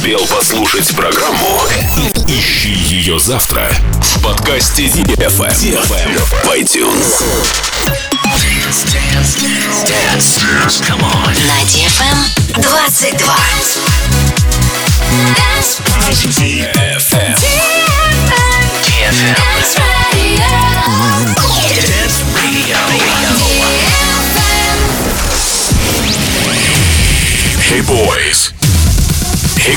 успел послушать программу? Ищи ее завтра в подкасте DFM в iTunes. Dance. Come on. На DFM 22. DFM. Dance Radio. Dance Radio. Hey boys. Hey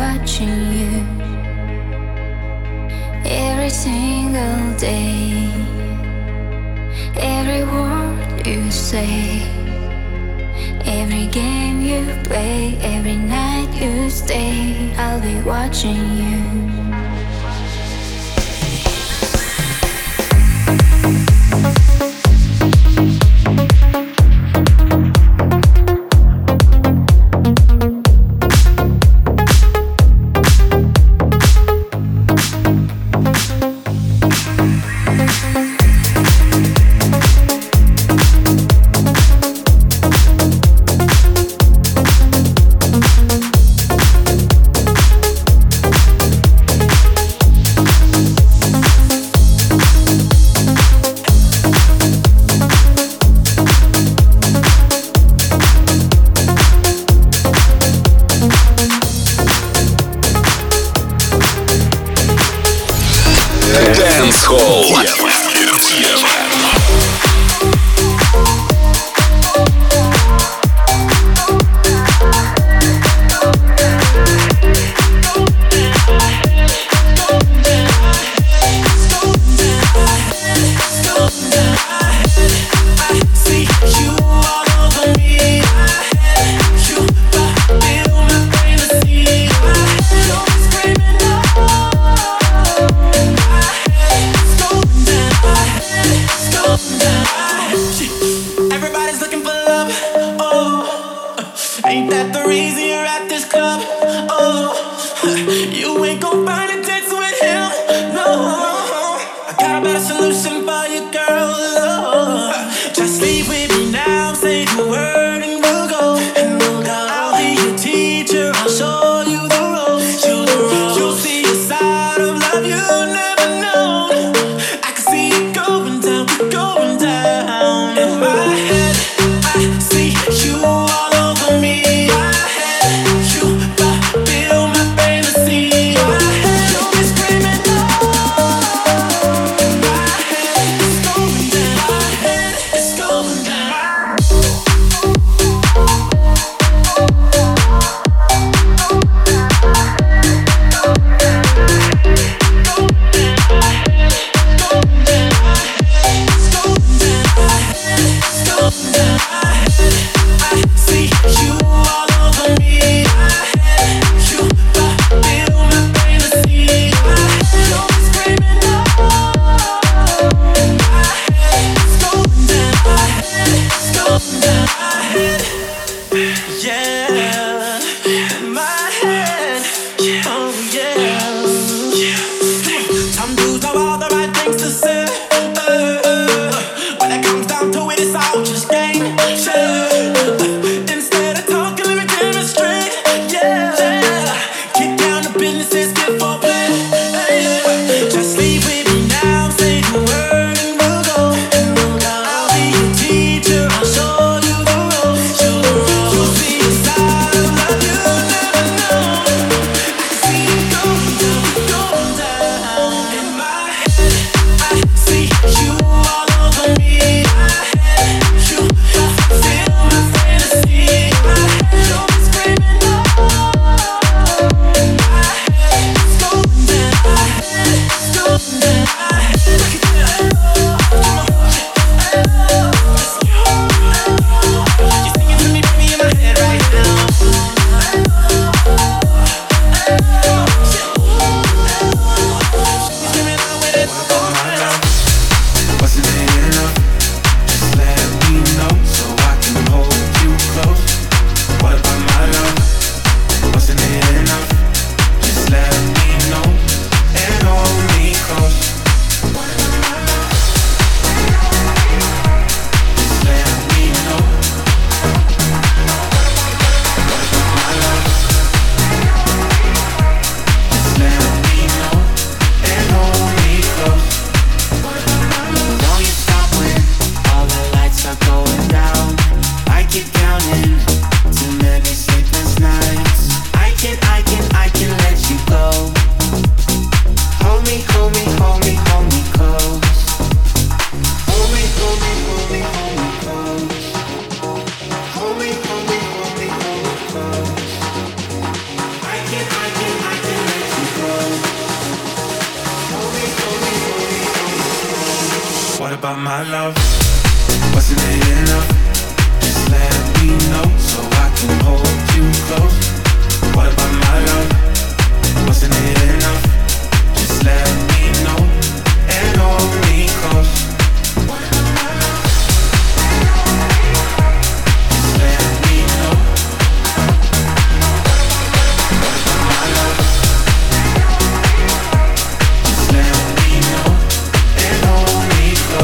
watching you every single day. Every word you say, every game you play, every night you stay, I'll be watching you. Dancehall. about my love. Wasn't it enough? Just let me know so I can hold you close. What about my love? Wasn't it enough? Just let me know and hold me close. What about my love? Just let me know. What about my love? Just let me know and hold me close. Just let me know.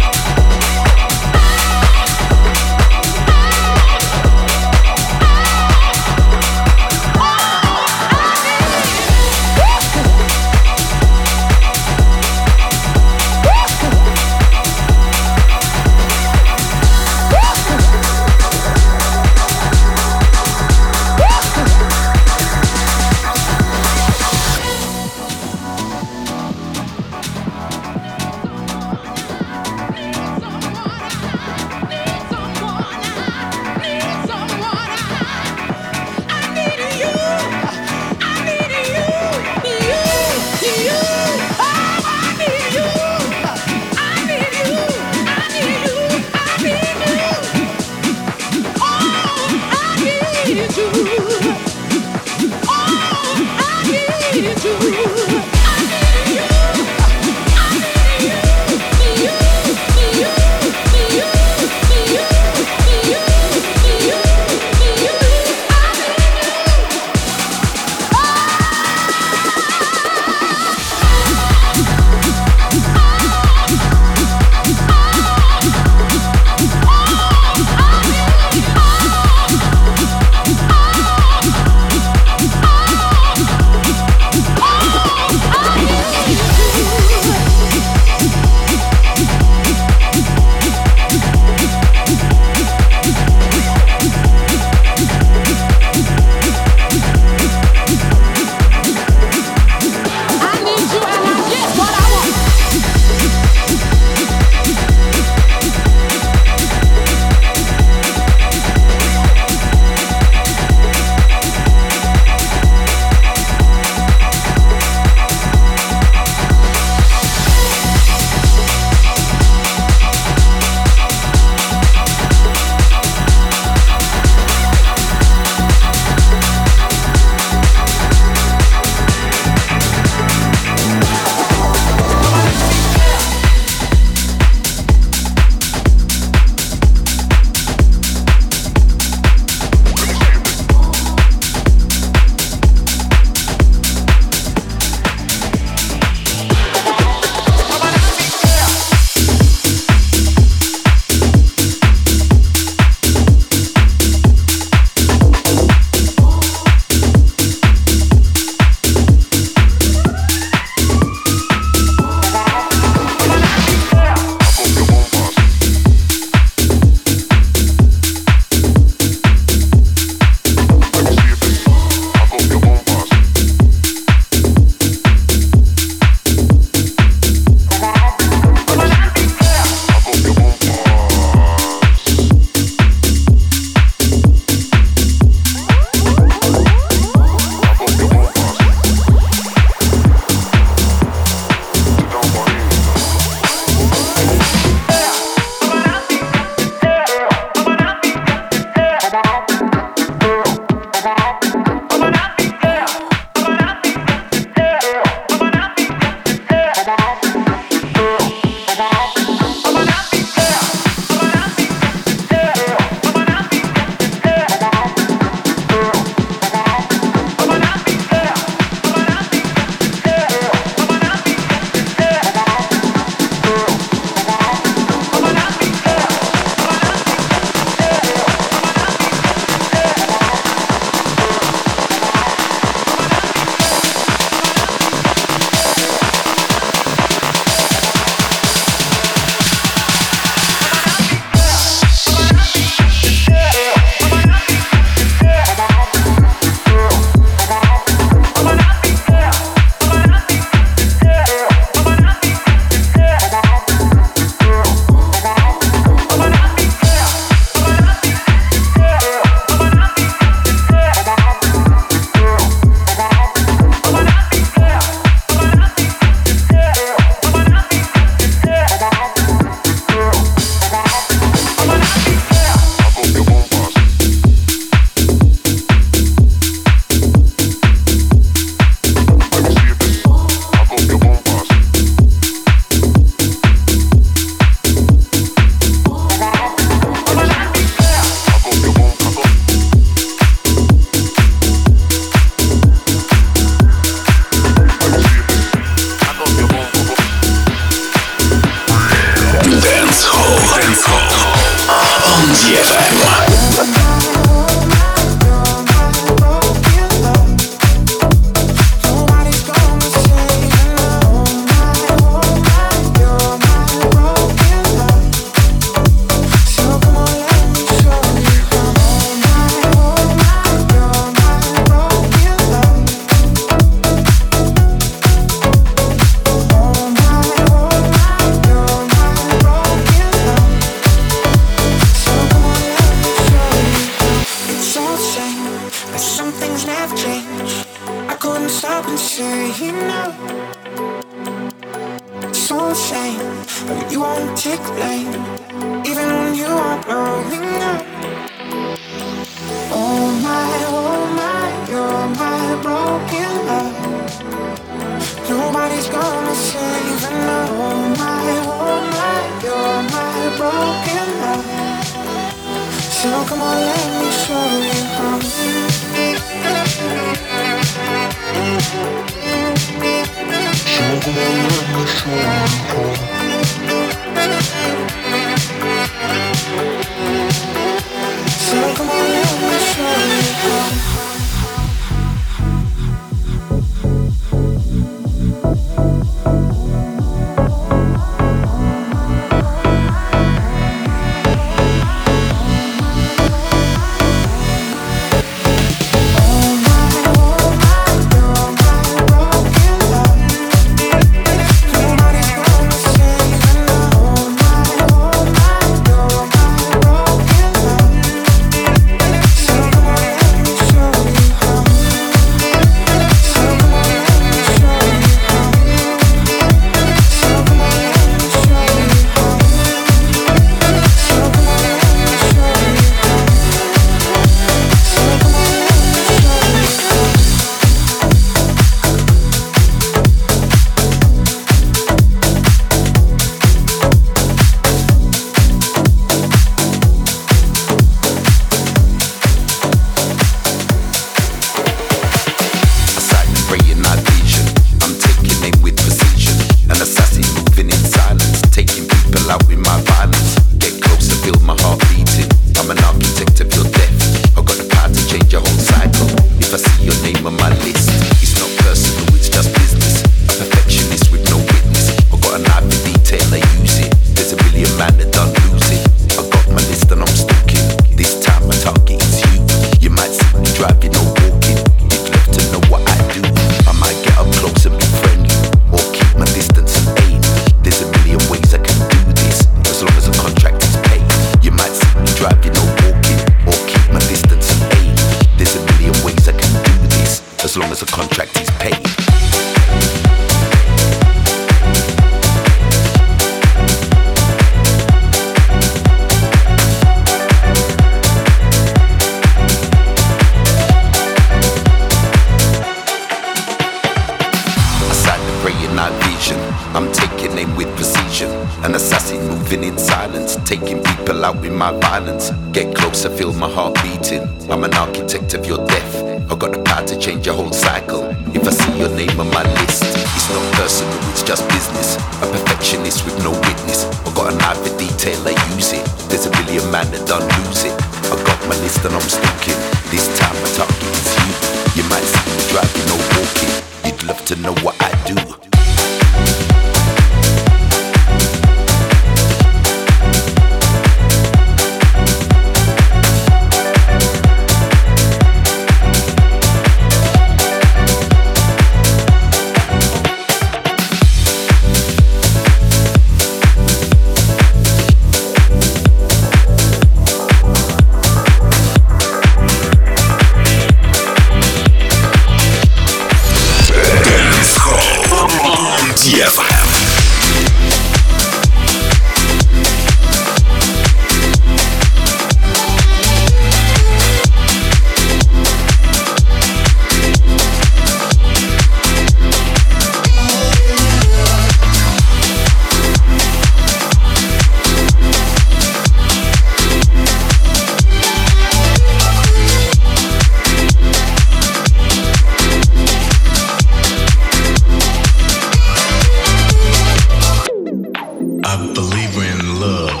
I believe we're in love.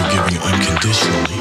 forgiving unconditionally.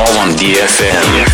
Hall on DFM.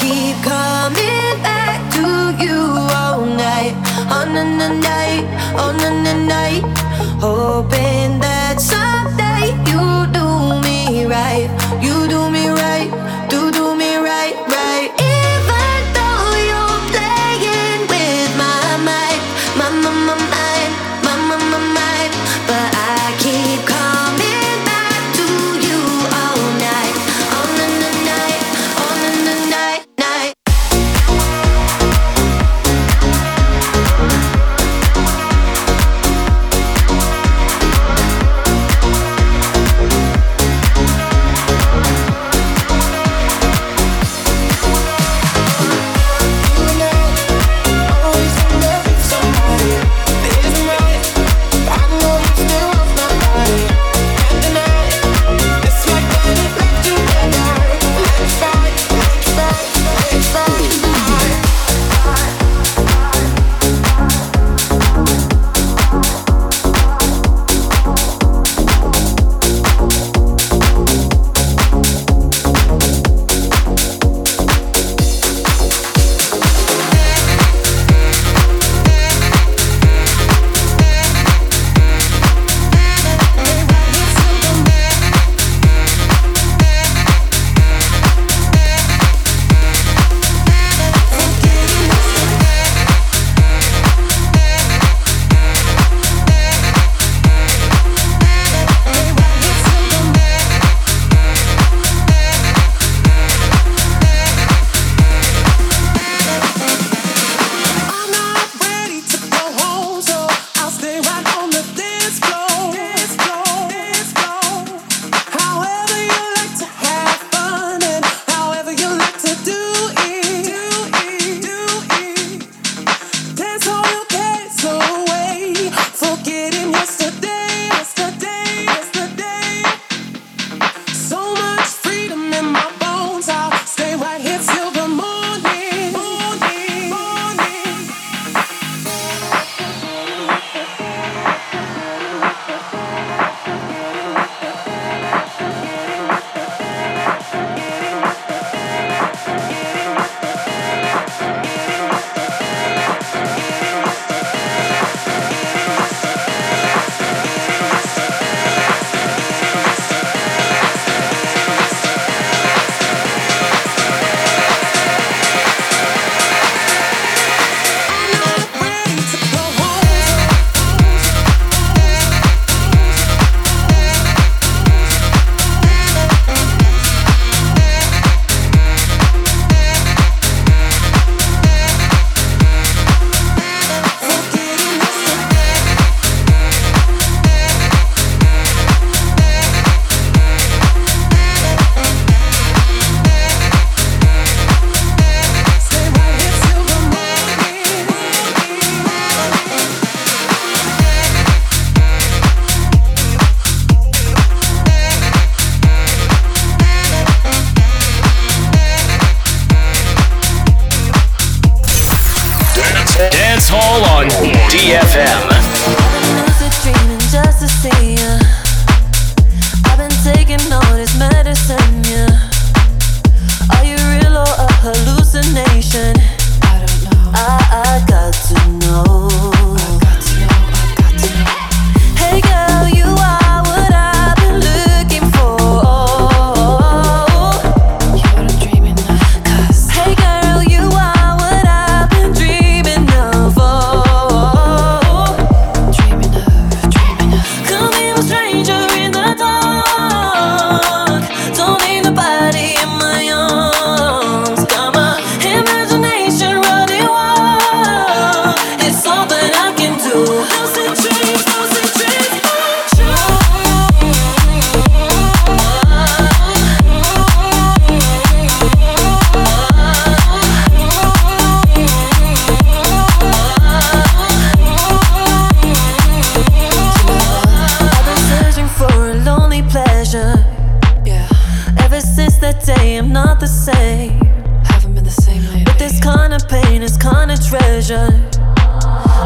keep coming back to you all night, all night, all night, hoping that someday you do me right, you do me right, do me right, right. Even though you're playing with my mind, my mind, but I keep coming back to you all night, all night, all night, night. Dancehall on DFM. I was dreaming just to see ya. I've been taking all this medicine, yeah. Are you real or a hallucination? I don't know. I got to know. Hey girl, you are what I've been looking for.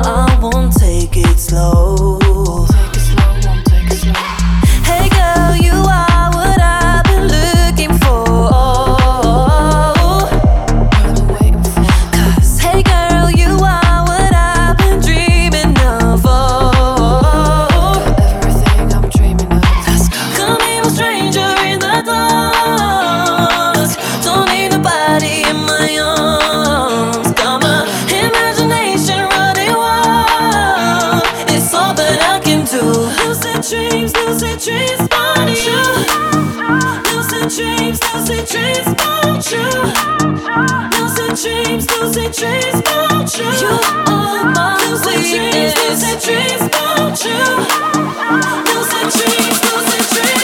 I won't take it slow. Hey girl, you are what I've been looking for. dreams, won't you? Lucid dreams, won't you? Lucid dreams, won't you? You are my weakness. Lucid dreams, won't you? Lucid dreams, won't you? Dreams.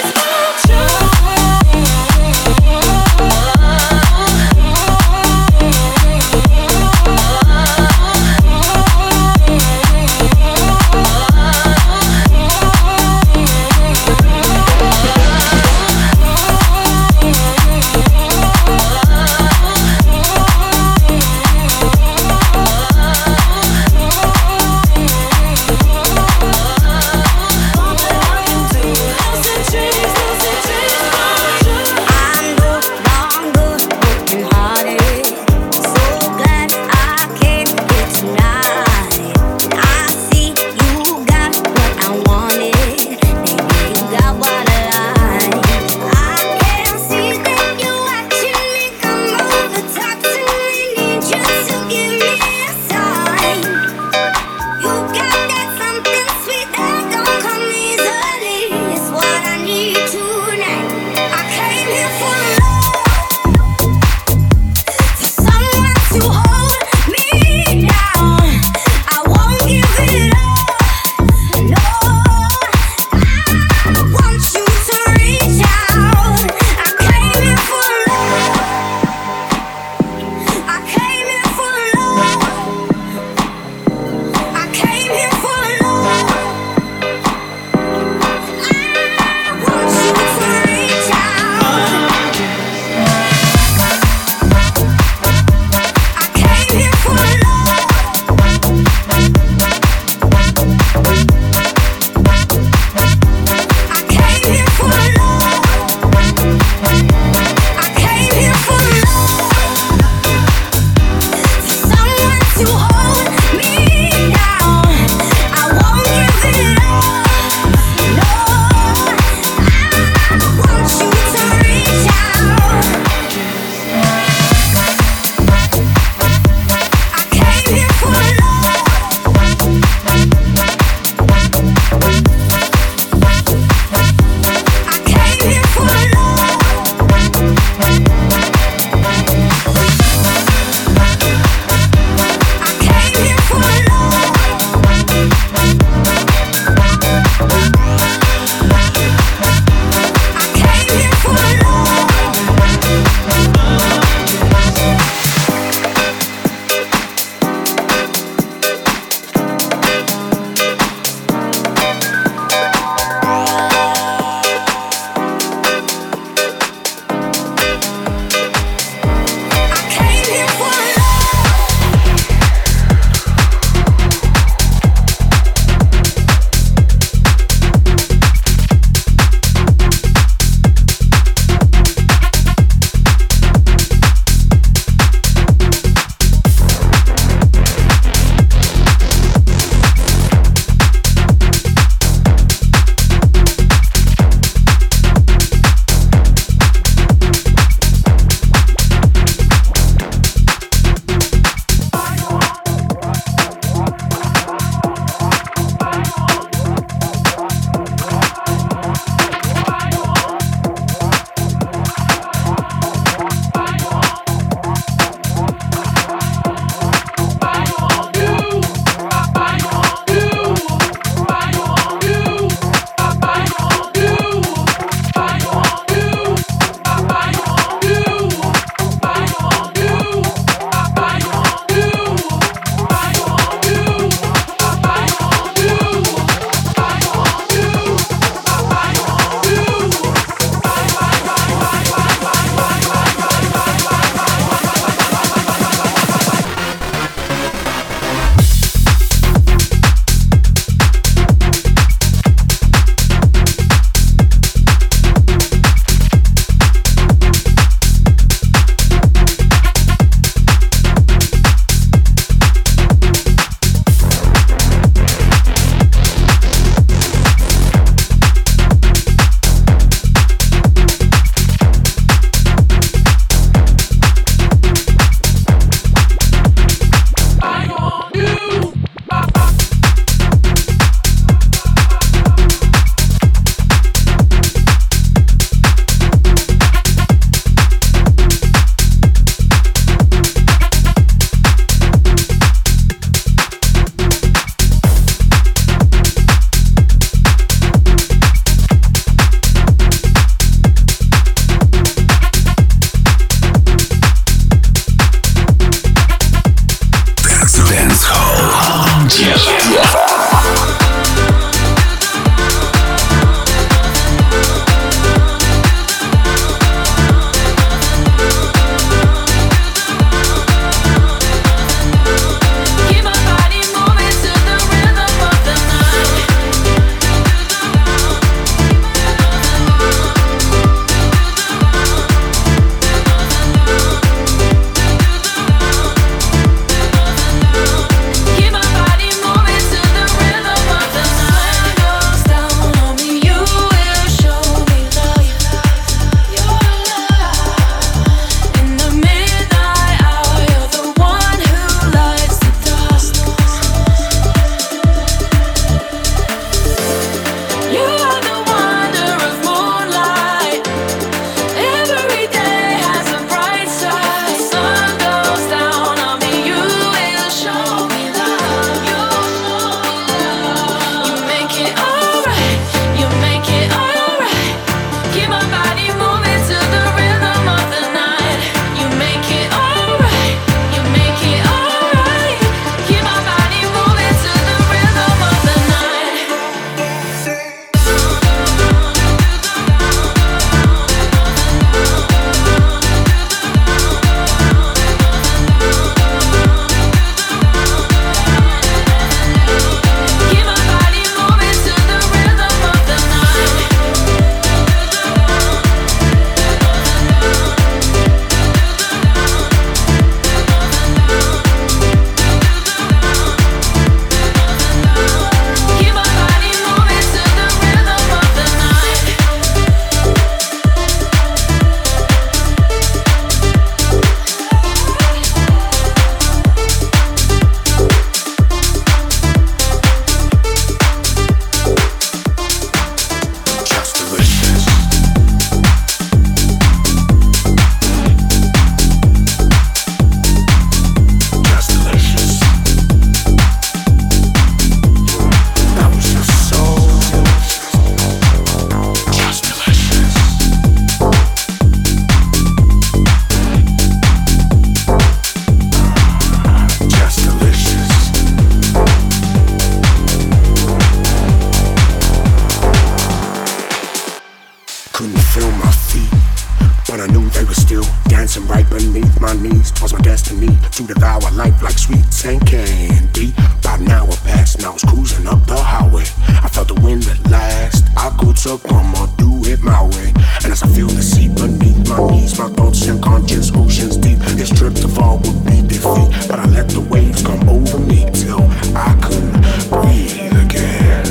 dancing right beneath my knees. Pause my destiny to devour life like sweets and candy. About an hour past, and I was cruising up the highway. I felt the wind at last. I could succumb or do it my way. And as I feel the sea beneath my knees, my thoughts and conscience, oceans deep. This trip to fall would be defeat, but I let the waves come over me till I couldn't breathe again.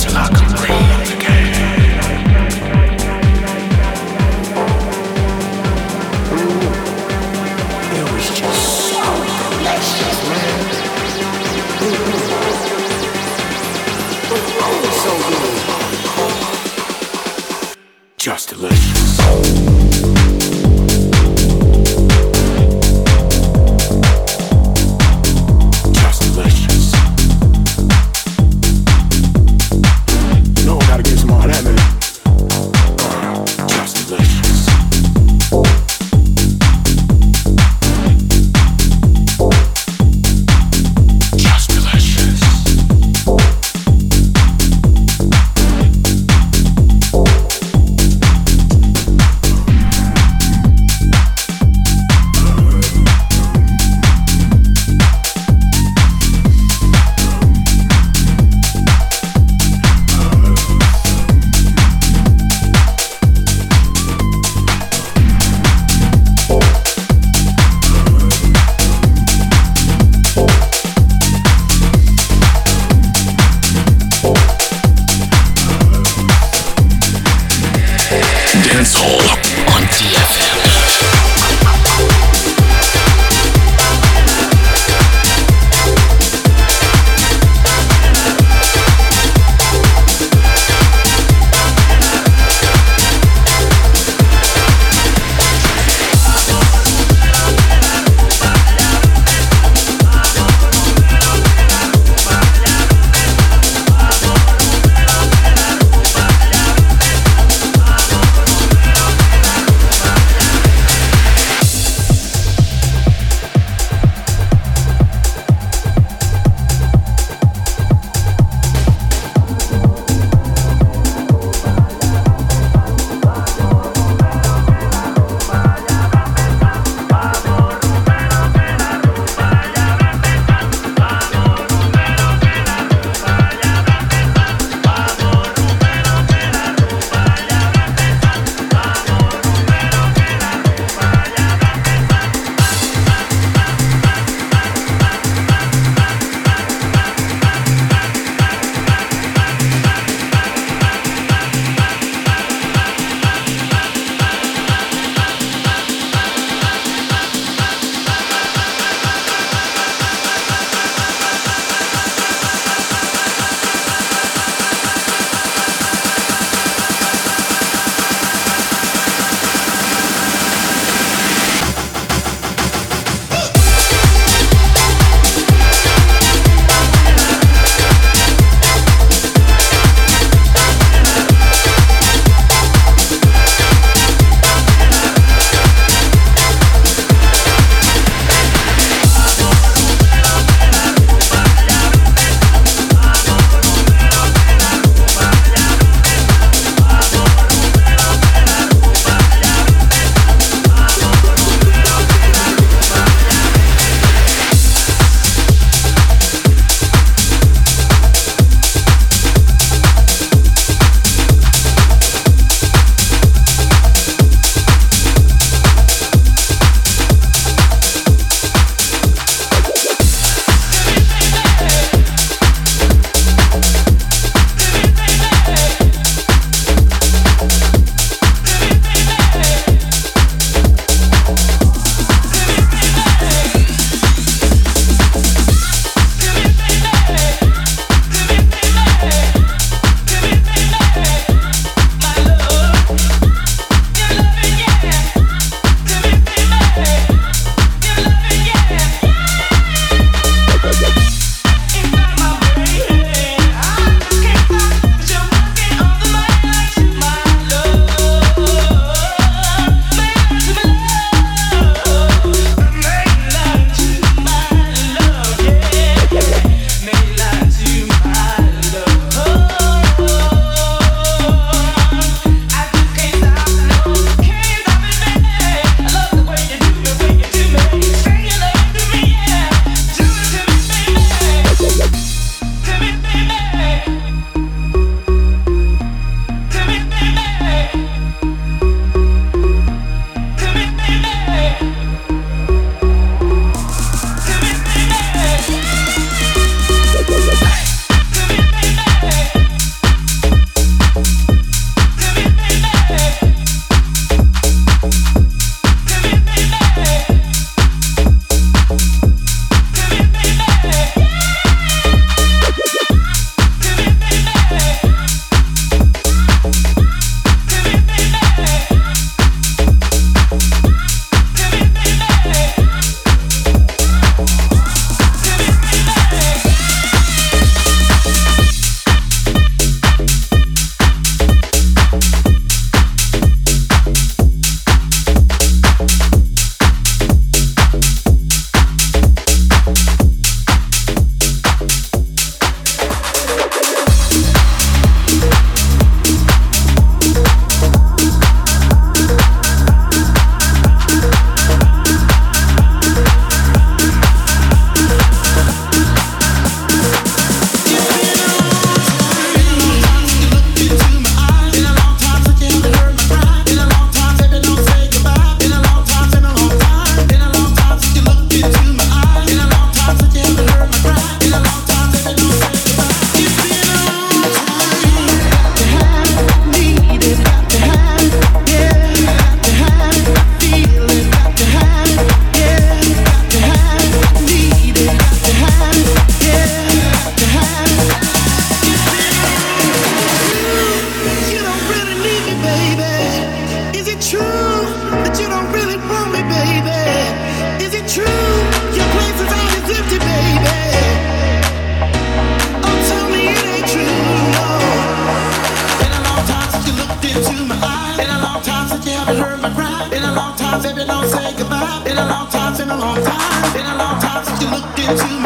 Till I couldn't breathe. Just delicious. goodbye. Been a long time since you haven't heard my cry. Been a long time, baby, don't say goodbye. Been a long time, been a long time. Been a long time since you looked into me.